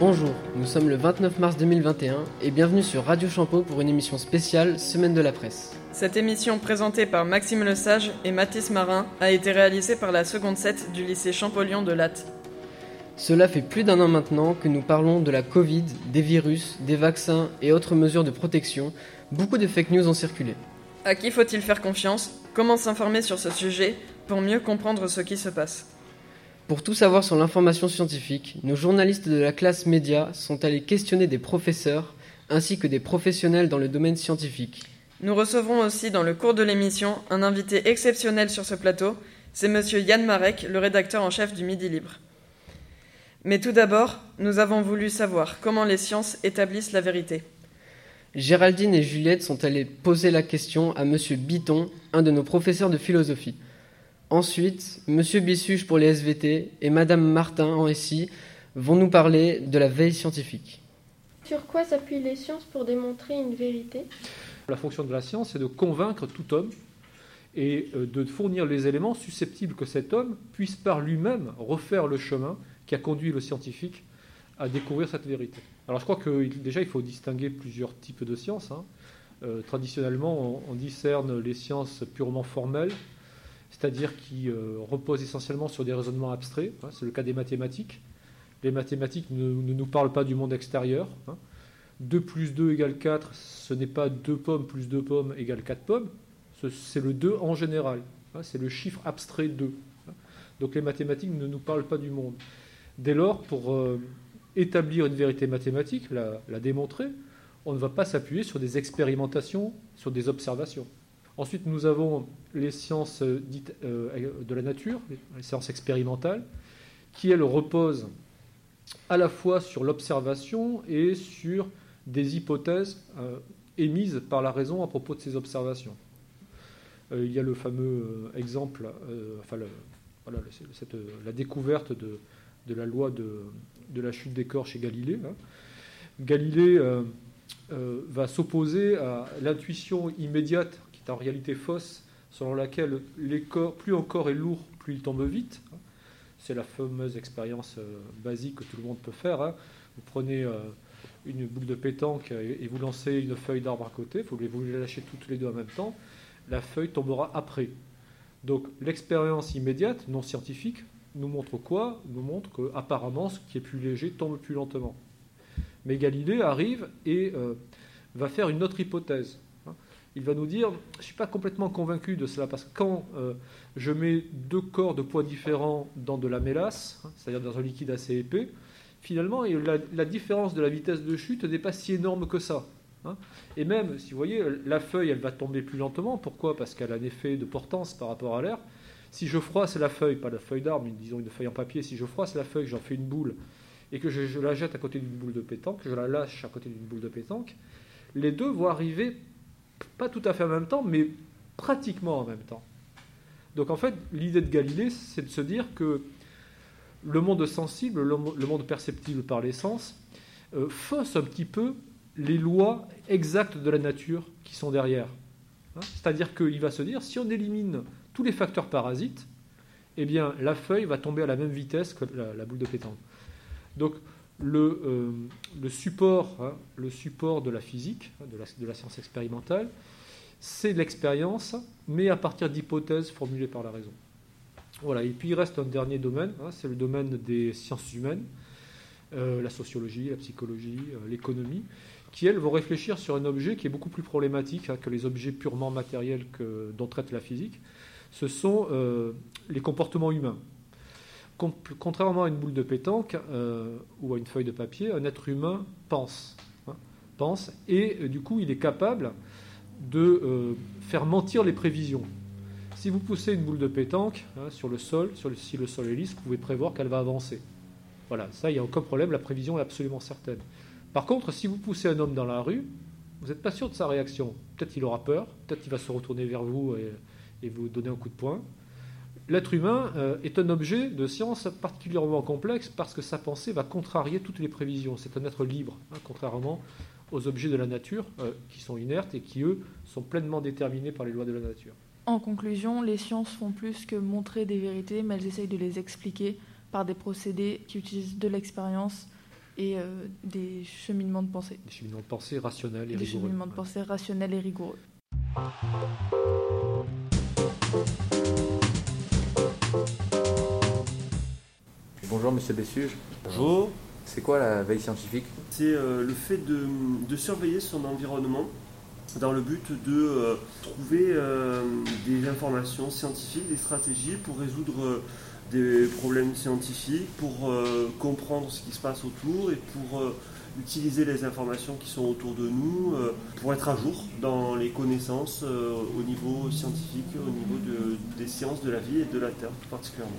Bonjour, nous sommes le 29 mars 2021 et bienvenue sur Radio Champo pour une émission spéciale Semaine de la presse. Cette émission présentée par Maxime Lesage et Mathis Marin a été réalisée par la seconde 7 du lycée Champollion de Lattes. Cela fait plus d'un an maintenant que nous parlons de la Covid, des virus, des vaccins et autres mesures de protection. Beaucoup de fake news ont circulé. À qui faut-il faire confiance ? Comment s'informer sur ce sujet pour mieux comprendre ce qui se passe ? Pour tout savoir sur l'information scientifique, nos journalistes de la classe média sont allés questionner des professeurs ainsi que des professionnels dans le domaine scientifique. Nous recevrons aussi dans le cours de l'émission un invité exceptionnel sur ce plateau, c'est monsieur Yann Marec, le rédacteur en chef du Midi Libre. Mais tout d'abord, nous avons voulu savoir comment les sciences établissent la vérité. Géraldine et Juliette sont allées poser la question à monsieur Bitton, un de nos professeurs de philosophie. Ensuite, monsieur Bessuges pour les SVT et madame Martin en SI vont nous parler de la veille scientifique. Sur quoi s'appuient les sciences pour démontrer une vérité ? La fonction de la science, c'est de convaincre tout homme et de fournir les éléments susceptibles que cet homme puisse par lui-même refaire le chemin qui a conduit le scientifique à découvrir cette vérité. Alors je crois que déjà il faut distinguer plusieurs types de sciences. Traditionnellement, on discerne les sciences purement formelles, c'est-à-dire qui reposent essentiellement sur des raisonnements abstraits. C'est le cas des mathématiques. Les mathématiques ne nous parlent pas du monde extérieur. 2 plus 2 égale 4, ce n'est pas 2 pommes plus 2 pommes égale 4 pommes. C'est le 2 en général. C'est le chiffre abstrait 2. Donc les mathématiques ne nous parlent pas du monde. Dès lors, pour établir une vérité mathématique, la démontrer, on ne va pas s'appuyer sur des expérimentations, sur des observations. Ensuite, nous avons les sciences dites de la nature, les sciences expérimentales, qui, elles, reposent à la fois sur l'observation et sur des hypothèses émises par la raison à propos de ces observations. Il y a le fameux exemple, la découverte de la loi de la chute des corps chez Galilée. Galilée va s'opposer à l'intuition immédiate en réalité fausse, selon laquelle les corps, plus un corps est lourd, plus il tombe vite. C'est la fameuse expérience basique que tout le monde peut faire. Vous prenez une boule de pétanque et vous lancez une feuille d'arbre à côté, vous les lâchez toutes les deux en même temps, la feuille tombera après. Donc l'expérience immédiate, non scientifique, nous montre quoi ? Nous montre qu'apparemment ce qui est plus léger tombe plus lentement. Mais Galilée arrive et va faire une autre hypothèse. Il va nous dire, je ne suis pas complètement convaincu de cela, parce que quand je mets 2 corps de poids différents dans de la mélasse, c'est-à-dire dans un liquide assez épais, finalement, la différence de la vitesse de chute n'est pas si énorme que ça. Et même, si vous voyez, la feuille, elle va tomber plus lentement. Pourquoi ? Parce qu'elle a un effet de portance par rapport à l'air. Si je froisse la feuille, pas la feuille d'arbre, mais disons une feuille en papier, si je froisse la feuille, j'en fais une boule, et que je la jette à côté d'une boule de pétanque, je la lâche à côté d'une boule de pétanque, les deux vont arriver pas tout à fait en même temps, mais pratiquement en même temps. Donc en fait, l'idée de Galilée, c'est de se dire que le monde sensible, le monde perceptible par les sens, fausse un petit peu les lois exactes de la nature qui sont derrière. C'est-à-dire qu'il va se dire, si on élimine tous les facteurs parasites, eh bien la feuille va tomber à la même vitesse que la boule de pétanque. Donc le support de la physique, de la science expérimentale, c'est l'expérience, mais à partir d'hypothèses formulées par la raison. Voilà, et puis il reste un dernier domaine, c'est le domaine des sciences humaines, la sociologie, la psychologie, l'économie, qui elles vont réfléchir sur un objet qui est beaucoup plus problématique que les objets purement matériels dont traite la physique, ce sont les comportements humains. Contrairement à une boule de pétanque ou à une feuille de papier, un être humain pense et du coup il est capable de faire mentir les prévisions. Si vous poussez une boule de pétanque sur le sol, si le sol est lisse, vous pouvez prévoir qu'elle va avancer. Voilà, ça il n'y a aucun problème, la prévision est absolument certaine. Par contre, si vous poussez un homme dans la rue, vous n'êtes pas sûr de sa réaction. Peut-être il aura peur, peut-être il va se retourner vers vous et vous donner un coup de poing. L'être humain est un objet de science particulièrement complexe parce que sa pensée va contrarier toutes les prévisions. C'est un être libre, contrairement aux objets de la nature qui sont inertes et qui, eux, sont pleinement déterminés par les lois de la nature. En conclusion, les sciences font plus que montrer des vérités, mais elles essayent de les expliquer par des procédés qui utilisent de l'expérience et des cheminements de pensée. Des cheminements de pensée rationnels et rigoureux. Des cheminements de pensée rationnels et rigoureux. Bonjour Monsieur Bessuges. Bonjour. C'est quoi la veille scientifique ? C'est le fait de surveiller son environnement dans le but de trouver des informations scientifiques, des stratégies pour résoudre des problèmes scientifiques, pour comprendre ce qui se passe autour et pour utiliser les informations qui sont autour de nous pour être à jour dans les connaissances au niveau scientifique, au niveau des sciences de la vie et de la Terre particulièrement.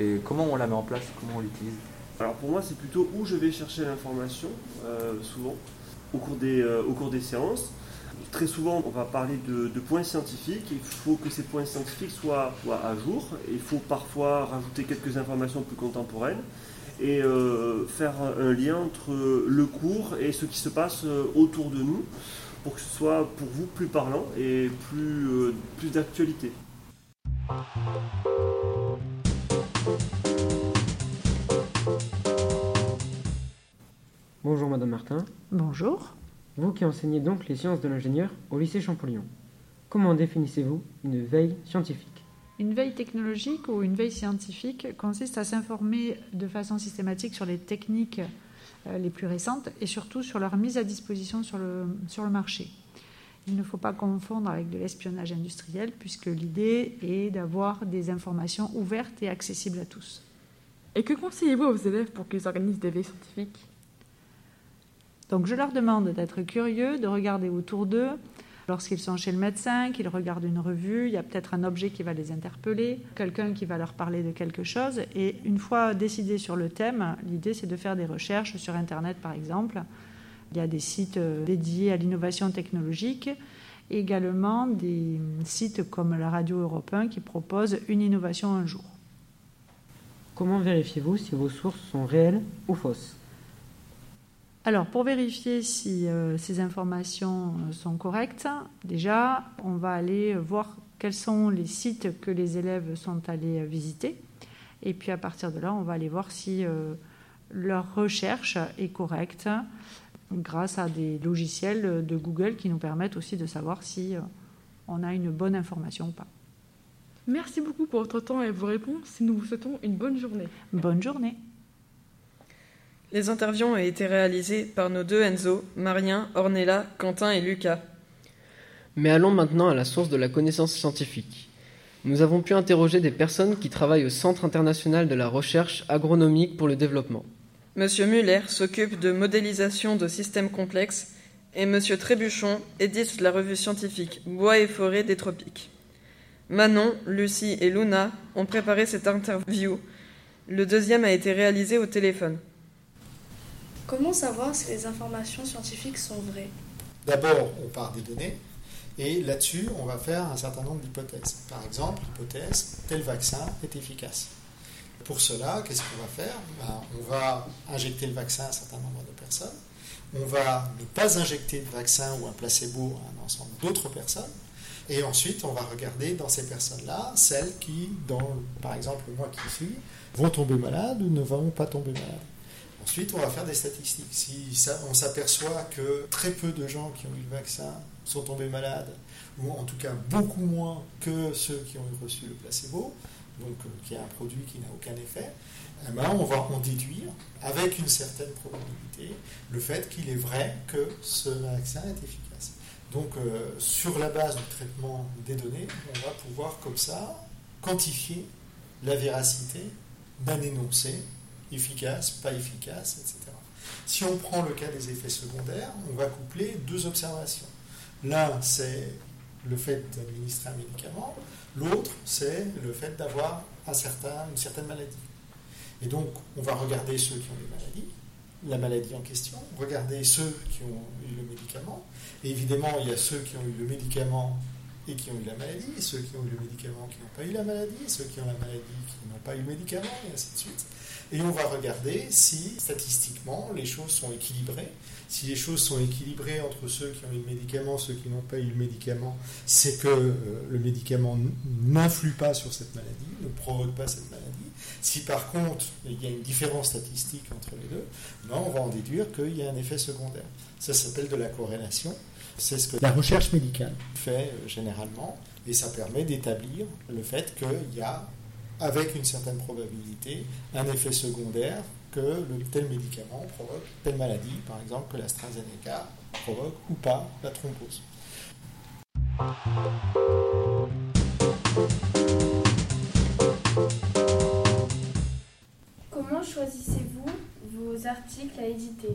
Et comment on la met en place, comment on l'utilise ? Alors pour moi, c'est plutôt où je vais chercher l'information, souvent, au cours des séances. Très souvent, on va parler de points scientifiques. Il faut que ces points scientifiques soient à jour. Il faut parfois rajouter quelques informations plus contemporaines et faire un lien entre le cours et ce qui se passe autour de nous pour que ce soit pour vous plus parlant et plus d'actualité. Bonjour Madame Martin. Bonjour. Vous qui enseignez donc les sciences de l'ingénieur au lycée Champollion, comment définissez-vous une veille scientifique ? Une veille technologique ou une veille scientifique consiste à s'informer de façon systématique sur les techniques les plus récentes et surtout sur leur mise à disposition sur le marché. Il ne faut pas confondre avec de l'espionnage industriel puisque l'idée est d'avoir des informations ouvertes et accessibles à tous. Et que conseillez-vous aux élèves pour qu'ils organisent des veilles scientifiques ? Donc je leur demande d'être curieux, de regarder autour d'eux. Lorsqu'ils sont chez le médecin, qu'ils regardent une revue, il y a peut-être un objet qui va les interpeller, quelqu'un qui va leur parler de quelque chose. Et une fois décidé sur le thème, l'idée c'est de faire des recherches sur Internet par exemple. Il y a des sites dédiés à l'innovation technologique, également des sites comme la Radio Europe 1 qui proposent une innovation un jour. Comment vérifiez-vous si vos sources sont réelles ou fausses ? Alors, pour vérifier si ces informations sont correctes, déjà, on va aller voir quels sont les sites que les élèves sont allés visiter. Et puis, à partir de là, on va aller voir si leur recherche est correcte grâce à des logiciels de Google qui nous permettent aussi de savoir si on a une bonne information ou pas. Merci beaucoup pour votre temps et vos réponses. Nous vous souhaitons une bonne journée. Bonne journée. Les interviews ont été réalisées par nos deux Enzo, Marien, Ornella, Quentin et Lucas. Mais allons maintenant à la source de la connaissance scientifique. Nous avons pu interroger des personnes qui travaillent au Centre international de la recherche agronomique pour le développement. Monsieur Muller s'occupe de modélisation de systèmes complexes et Monsieur Trébuchon édite la revue scientifique Bois et forêts des tropiques. Manon, Lucie et Luna ont préparé cette interview. Le deuxième a été réalisé au téléphone. Comment savoir si les informations scientifiques sont vraies ? D'abord, on part des données, et là-dessus, on va faire un certain nombre d'hypothèses. Par exemple, l'hypothèse « tel vaccin est efficace ». Pour cela, qu'est-ce qu'on va faire ? On va injecter le vaccin à un certain nombre de personnes, on va ne pas injecter de vaccin ou un placebo à un ensemble d'autres personnes, et ensuite, on va regarder dans ces personnes-là, celles qui, dans, par exemple, le mois qui suit, vont tomber malades ou ne vont pas tomber malades. Ensuite, on va faire des statistiques. Si on s'aperçoit que très peu de gens qui ont eu le vaccin sont tombés malades, ou en tout cas beaucoup moins que ceux qui ont reçu le placebo, donc qui est un produit qui n'a aucun effet, eh ben on va en déduire, avec une certaine probabilité, le fait qu'il est vrai que ce vaccin est efficace. Donc, sur la base du traitement des données, on va pouvoir comme ça quantifier la véracité d'un énoncé, efficace, pas efficace, etc. Si on prend le cas des effets secondaires, on va coupler deux observations. L'un, c'est le fait d'administrer un médicament. L'autre, c'est le fait d'avoir une certaine maladie. Et donc, on va regarder ceux qui ont des maladies, la maladie en question, regarder ceux qui ont eu le médicament. Et évidemment, il y a ceux qui ont eu le médicament et qui ont eu la maladie, et ceux qui ont eu le médicament qui n'ont pas eu la maladie, et ceux qui ont la maladie qui n'ont pas eu le médicament, et ainsi de suite. Et on va regarder si, statistiquement, les choses sont équilibrées. Si les choses sont équilibrées entre ceux qui ont eu le médicament, ceux qui n'ont pas eu le médicament, c'est que le médicament n'influe pas sur cette maladie, ne provoque pas cette maladie. Si par contre, il y a une différence statistique entre les deux, ben on va en déduire qu'il y a un effet secondaire. Ça s'appelle de la corrélation. C'est ce que la recherche médicale fait généralement, et ça permet d'établir le fait qu'il y a, avec une certaine probabilité, un effet secondaire que tel médicament provoque telle maladie, par exemple que l'AstraZeneca provoque ou pas la thrombose. Comment choisissez-vous vos articles à éditer ?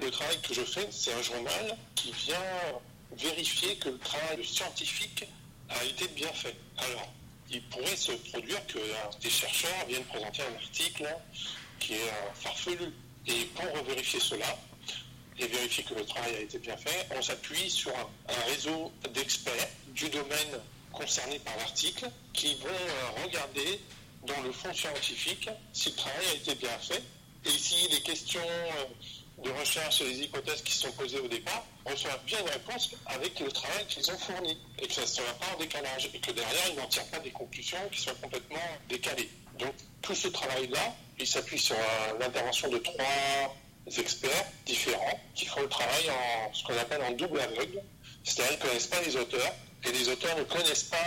Le travail que je fais, c'est un journal qui vient vérifier que le travail scientifique a été bien fait. Alors, il pourrait se produire que des chercheurs viennent présenter un article qui est farfelu. Et pour vérifier cela, et vérifier que le travail a été bien fait, on s'appuie sur un réseau d'experts du domaine concerné par l'article qui vont regarder dans le fond scientifique si le travail a été bien fait et si les questions de recherche et les hypothèses qui sont posées au départ reçoivent bien une réponse avec le travail qu'ils ont fourni et que ça ne soit pas en décalage et que derrière ils n'en tirent pas des conclusions qui soient complètement décalées. Donc tout ce travail-là, il s'appuie sur l'intervention de trois experts différents qui font le travail en ce qu'on appelle en double aveugle, c'est-à-dire qu'ils ne connaissent pas les auteurs et les auteurs ne connaissent pas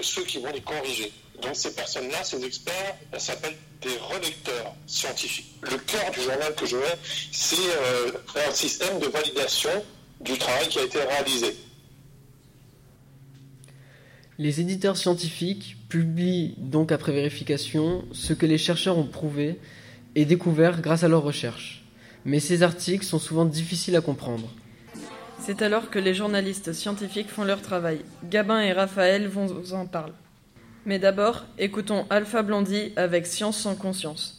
ceux qui vont les corriger. Donc ces personnes-là, ces experts, elles s'appellent des relecteurs scientifiques. Le cœur du journal que je mets, c'est un système de validation du travail qui a été réalisé. Les éditeurs scientifiques publient donc après vérification ce que les chercheurs ont prouvé et découvert grâce à leurs recherches. Mais ces articles sont souvent difficiles à comprendre. C'est alors que les journalistes scientifiques font leur travail. Gabin et Raphaël vous en parlent. Mais d'abord, écoutons Alpha Blondy avec Science sans conscience.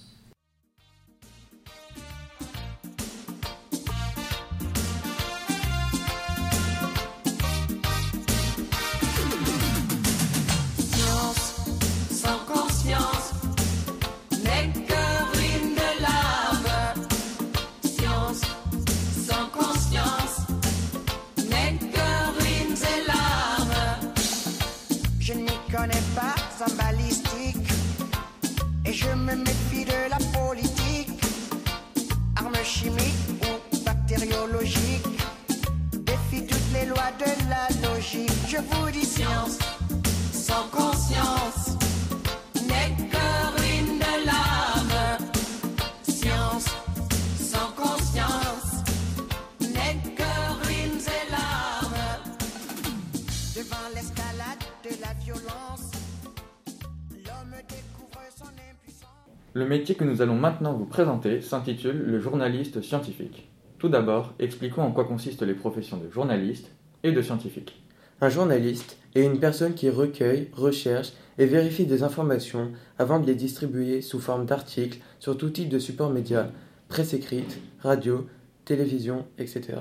Le métier que nous allons maintenant vous présenter s'intitule le journaliste scientifique. Tout d'abord, expliquons en quoi consistent les professions de journaliste et de scientifique. Un journaliste est une personne qui recueille, recherche et vérifie des informations avant de les distribuer sous forme d'articles sur tout type de support média, presse écrite, radio, télévision, etc.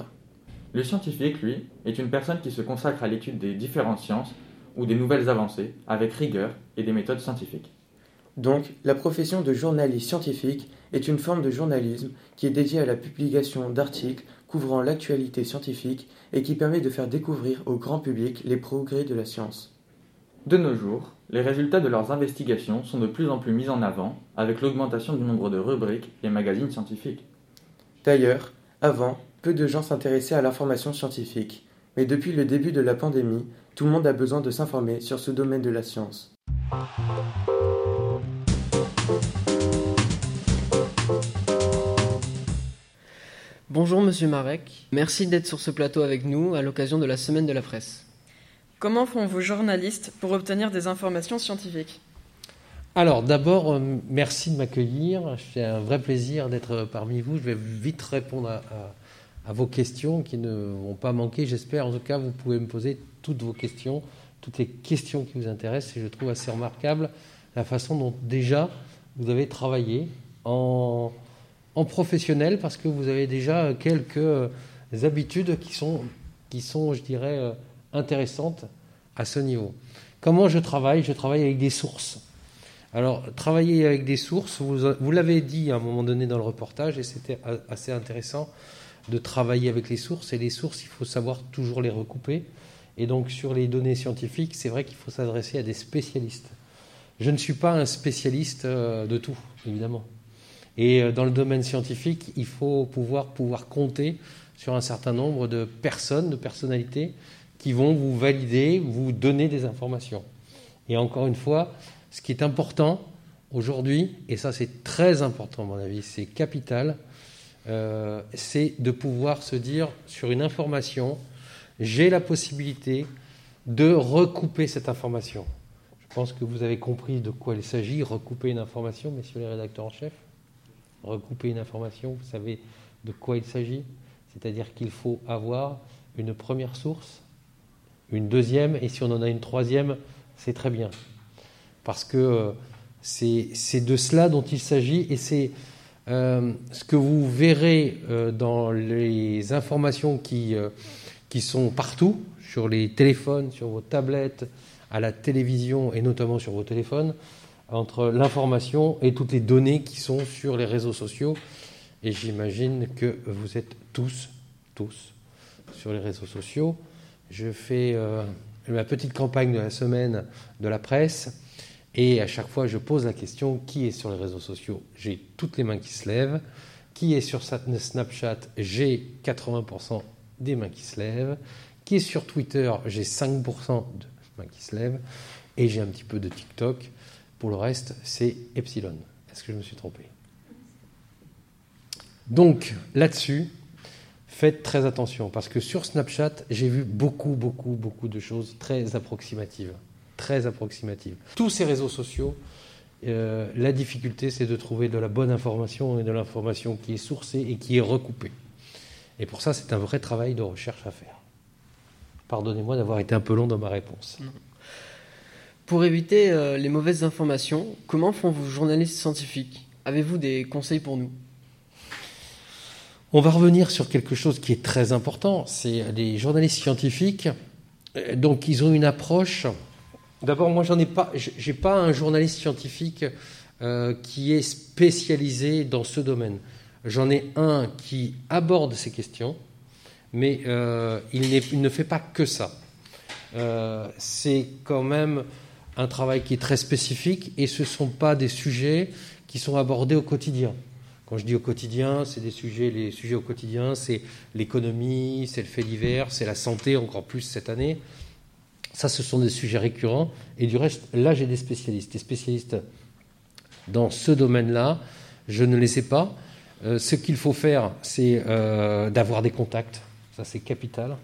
Le scientifique, lui, est une personne qui se consacre à l'étude des différentes sciences ou des nouvelles avancées avec rigueur et des méthodes scientifiques. Donc, la profession de journaliste scientifique est une forme de journalisme qui est dédiée à la publication d'articles couvrant l'actualité scientifique et qui permet de faire découvrir au grand public les progrès de la science. De nos jours, les résultats de leurs investigations sont de plus en plus mis en avant avec l'augmentation du nombre de rubriques et magazines scientifiques. D'ailleurs, avant, peu de gens s'intéressaient à l'information scientifique, mais depuis le début de la pandémie, tout le monde a besoin de s'informer sur ce domaine de la science. Bonjour Monsieur Marec, merci d'être sur ce plateau avec nous à l'occasion de la Semaine de la presse. Comment font vos journalistes pour obtenir des informations scientifiques ? Alors d'abord, merci de m'accueillir, c'est un vrai plaisir d'être parmi vous. Je vais vite répondre à vos questions qui ne vont pas manquer, j'espère. En tout cas, vous pouvez me poser toutes vos questions, toutes les questions qui vous intéressent, et je trouve assez remarquable la façon dont déjà vous avez travaillé en professionnel, parce que vous avez déjà quelques habitudes qui sont, je dirais, intéressantes à ce niveau. Comment je travaille ? Je travaille avec des sources. Alors, travailler avec des sources, vous l'avez dit à un moment donné dans le reportage, et c'était assez intéressant de travailler avec les sources. Et les sources, il faut savoir toujours les recouper. Et donc, sur les données scientifiques, c'est vrai qu'il faut s'adresser à des spécialistes. Je ne suis pas un spécialiste de tout, évidemment. Et dans le domaine scientifique, il faut pouvoir compter sur un certain nombre de personnes, de personnalités, qui vont vous valider, vous donner des informations. Et encore une fois, ce qui est important aujourd'hui, et ça c'est très important à mon avis, c'est capital, c'est de pouvoir se dire sur une information, j'ai la possibilité de recouper cette information. Je pense que vous avez compris de quoi il s'agit, recouper une information, messieurs les rédacteurs en chef. Recouper une information, vous savez de quoi il s'agit. C'est-à-dire qu'il faut avoir une première source, une deuxième, et si on en a une troisième, c'est très bien. Parce que c'est de cela dont il s'agit, et c'est ce que vous verrez dans les informations qui sont partout, sur les téléphones, sur vos tablettes, à la télévision, et notamment sur vos téléphones, entre l'information et toutes les données qui sont sur les réseaux sociaux. Et j'imagine que vous êtes tous, sur les réseaux sociaux. Je fais ma petite campagne de la semaine de la presse et à chaque fois, je pose la question, qui est sur les réseaux sociaux? J'ai toutes les mains qui se lèvent. Qui est sur Snapchat? J'ai 80% des mains qui se lèvent. Qui est sur Twitter? J'ai 5% de mains qui se lèvent. Et j'ai un petit peu de TikTok. Pour le reste, c'est Epsilon. Est-ce que je me suis trompé? Donc, là-dessus, faites très attention, parce que sur Snapchat, j'ai vu beaucoup de choses très approximatives. Tous ces réseaux sociaux, la difficulté, c'est de trouver de la bonne information et de l'information qui est sourcée et qui est recoupée. Et pour ça, c'est un vrai travail de recherche à faire. Pardonnez-moi d'avoir été un peu long dans ma réponse. Non. Pour éviter les mauvaises informations, comment font vos journalistes scientifiques? Avez-vous des conseils pour nous? On va revenir sur quelque chose qui est très important. C'est les journalistes scientifiques. Donc, ils ont une approche. D'abord, moi, j'ai pas un journaliste scientifique qui est spécialisé dans ce domaine. J'en ai un qui aborde ces questions, mais il ne fait pas que ça. C'est quand même un travail qui est très spécifique et ce ne sont pas des sujets qui sont abordés au quotidien. Quand je dis au quotidien, c'est les sujets au quotidien, c'est l'économie, c'est le fait divers, c'est la santé, encore plus cette année. Ça, ce sont des sujets récurrents. Et du reste, là, j'ai des spécialistes. Des spécialistes dans ce domaine-là, je ne les ai pas. Ce qu'il faut faire, c'est d'avoir des contacts. Ça, c'est capital.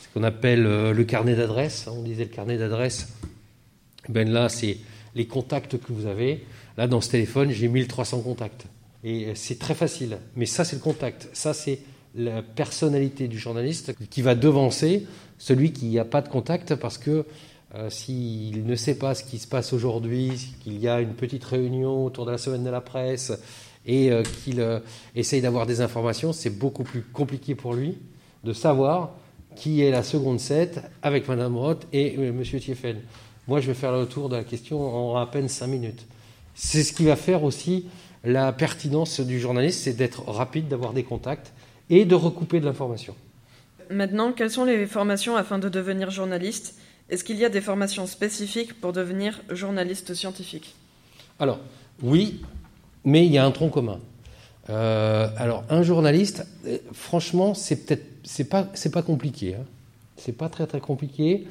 Ce qu'on appelle le carnet d'adresse. On disait le carnet d'adresse. Ben là, c'est les contacts que vous avez. Là, dans ce téléphone, j'ai 1300 contacts. Et c'est très facile. Mais ça, c'est le contact. Ça, c'est la personnalité du journaliste qui va devancer celui qui n'a pas de contact parce que s'il ne sait pas ce qui se passe aujourd'hui, qu'il y a une petite réunion autour de la semaine de la presse et qu'il essaye d'avoir des informations, c'est beaucoup plus compliqué pour lui de savoir qui est la seconde 7 avec Madame Roth et Monsieur Thiefel. Moi, je vais faire le tour de la question en à peine 5 minutes. C'est ce qui va faire aussi la pertinence du journaliste, c'est d'être rapide, d'avoir des contacts et de recouper de l'information. Maintenant, quelles sont les formations afin de devenir journaliste? Est-ce qu'il y a des formations spécifiques pour devenir journaliste scientifique? Alors, oui, mais il y a un tronc commun. Alors, un journaliste, franchement, c'est pas compliqué. Hein. C'est pas très compliqué.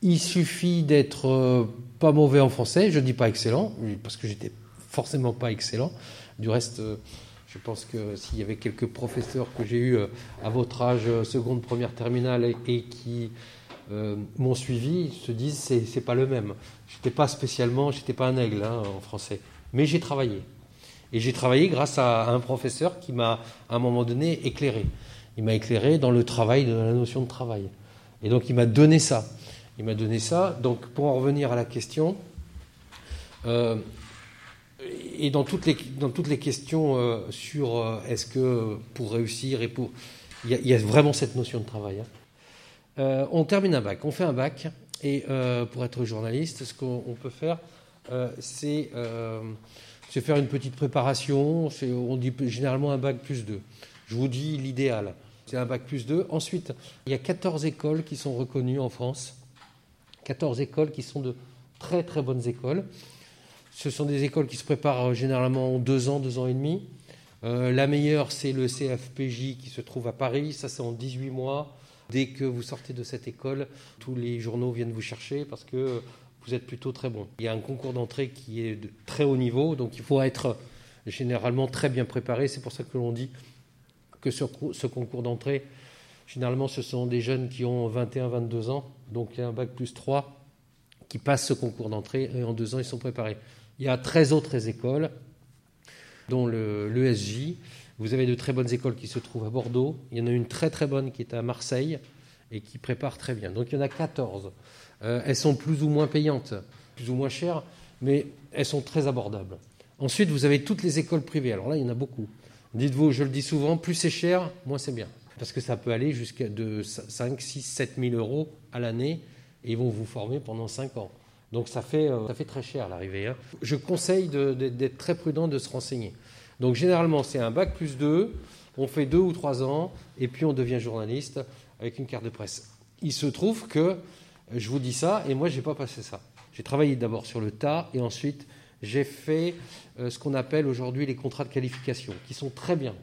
Il suffit d'être pas mauvais en français. Je ne dis pas excellent, parce que j'étais forcément pas excellent. Du reste, je pense que s'il y avait quelques professeurs que j'ai eus à votre âge, seconde, première, terminale, et qui m'ont suivi, se disent c'est pas le même. J'étais pas un aigle hein, en français, mais j'ai travaillé. Et j'ai travaillé grâce à un professeur qui m'a, à un moment donné, éclairé. Il m'a éclairé dans le travail, dans la notion de travail. Et donc, il m'a donné ça. Donc, pour en revenir à la question... Et dans toutes les questions sur est-ce que pour réussir et pour... Il y a vraiment cette notion de travail. Hein. On termine un bac, on fait un bac. Et pour être journaliste, ce qu'on peut faire, c'est faire une petite préparation. On dit généralement un bac plus 2. Je vous dis l'idéal. C'est un bac plus 2. Ensuite, il y a 14 écoles qui sont reconnues en France. 14 écoles qui sont de très bonnes écoles. Ce sont des écoles qui se préparent généralement en 2 ans, 2 ans et demi. La meilleure, c'est le CFPJ qui se trouve à Paris. Ça, c'est en 18 mois. Dès que vous sortez de cette école, tous les journaux viennent vous chercher parce que vous êtes plutôt très bon. Il y a un concours d'entrée qui est de très haut niveau, donc il faut être généralement très bien préparé. C'est pour ça que l'on dit que sur ce concours d'entrée, généralement, ce sont des jeunes qui ont 21, 22 ans, donc il y a un bac plus 3 qui passent ce concours d'entrée et en 2 ans, ils sont préparés. Il y a 13 autres écoles, dont l'ESJ. Vous avez de très bonnes écoles qui se trouvent à Bordeaux. Il y en a une très très bonne qui est à Marseille et qui prépare très bien. Donc il y en a 14. Elles sont plus ou moins payantes, plus ou moins chères, mais elles sont très abordables. Ensuite, vous avez toutes les écoles privées. Alors là, il y en a beaucoup. Dites-vous, je le dis souvent, plus c'est cher, moins c'est bien. Parce que ça peut aller jusqu'à de 5, 6, 7 000 euros à l'année et ils vont vous former pendant 5 ans. Donc ça fait très cher l'arrivée. Hein. Je conseille d'être très prudent, de se renseigner. Donc généralement, c'est un bac plus 2, on fait 2 ou 3 ans et puis on devient journaliste avec une carte de presse. Il se trouve que je vous dis ça et moi, je n'ai pas passé ça. J'ai travaillé d'abord sur le tas et ensuite, j'ai fait ce qu'on appelle aujourd'hui les contrats de qualification qui sont très bien.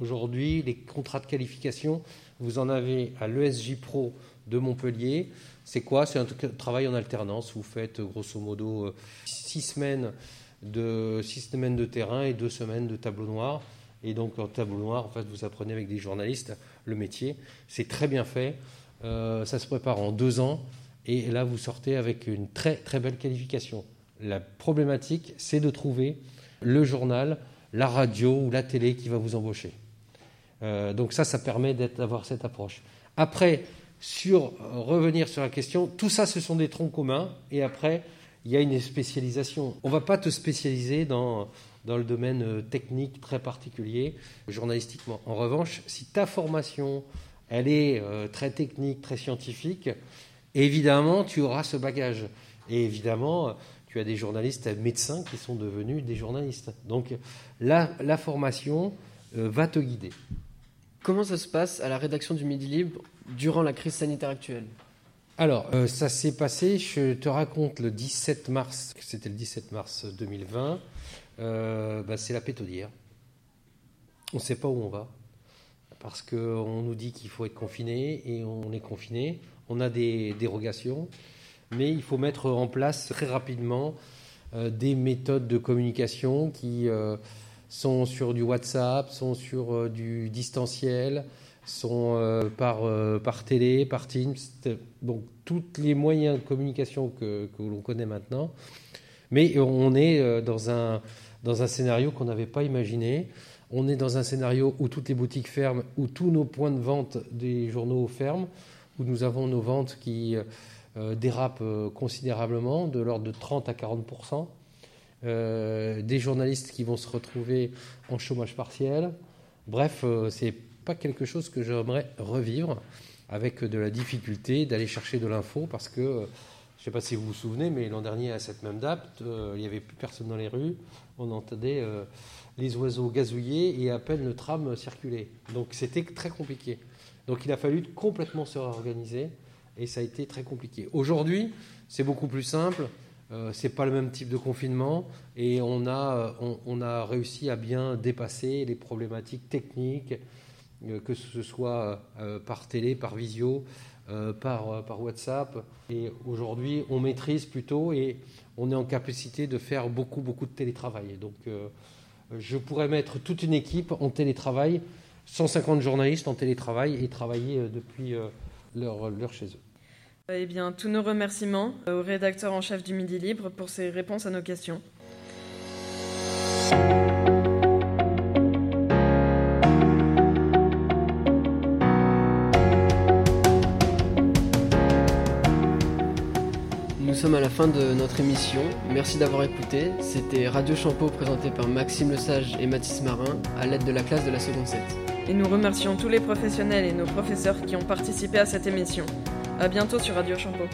Aujourd'hui, les contrats de qualification, vous en avez à l'ESJ Pro de Montpellier. C'est quoi ? C'est un travail en alternance. Vous faites grosso modo 6 semaines de terrain et 2 semaines de tableau noir. Et donc en tableau noir, en fait, vous apprenez avec des journalistes le métier. C'est très bien fait. Ça se prépare en 2 ans. Et là, vous sortez avec une très très belle qualification. La problématique, c'est de trouver le journal, la radio ou la télé qui va vous embaucher. Donc ça permet d'avoir cette approche. Après, revenir sur la question, tout ça, ce sont des troncs communs. Et après, il y a une spécialisation. On ne va pas te spécialiser dans le domaine technique très particulier, journalistiquement. En revanche, si ta formation, elle est très technique, très scientifique, évidemment, tu auras ce bagage. Et évidemment, tu as des journalistes médecins qui sont devenus des journalistes. Donc, la formation va te guider. Comment ça se passe à la rédaction du Midi Libre durant la crise sanitaire actuelle ? Alors, ça s'est passé, je te raconte, le 17 mars, c'était le 17 mars 2020, c'est la pétaudière. On ne sait pas où on va, parce qu'on nous dit qu'il faut être confiné, et on est confiné. On a des dérogations, mais il faut mettre en place très rapidement des méthodes de communication qui sont sur du WhatsApp, sont sur du distanciel, sont par télé, par Teams, donc tous les moyens de communication que l'on connaît maintenant. Mais on est dans un scénario qu'on n'avait pas imaginé. On est dans un scénario où toutes les boutiques ferment, où tous nos points de vente des journaux ferment, où nous avons nos ventes qui dérapent considérablement, de l'ordre de 30 à 40%. Des journalistes qui vont se retrouver en chômage partiel. Bref, c'est pas quelque chose que j'aimerais revivre, avec de la difficulté d'aller chercher de l'info, parce que, je ne sais pas si vous vous souvenez, mais l'an dernier, à cette même date, il n'y avait plus personne dans les rues, on entendait les oiseaux gazouiller et à peine le tram circuler. Donc c'était très compliqué. Donc il a fallu complètement se réorganiser et ça a été très compliqué. Aujourd'hui, c'est beaucoup plus simple, ce n'est pas le même type de confinement et on a réussi à bien dépasser les problématiques techniques, que ce soit par télé, par visio, par WhatsApp. Et aujourd'hui, on maîtrise plutôt et on est en capacité de faire beaucoup, beaucoup de télétravail. Donc, je pourrais mettre toute une équipe en télétravail, 150 journalistes en télétravail et travailler depuis leur chez eux. Eh bien, tous nos remerciements au rédacteur en chef du Midi Libre pour ses réponses à nos questions. Nous sommes à la fin de notre émission, merci d'avoir écouté, c'était Radio Champeau présenté par Maxime Lesage et Mathis Marin à l'aide de la classe de la seconde 7. Et nous remercions tous les professionnels et nos professeurs qui ont participé à cette émission. À bientôt sur Radio Champeau.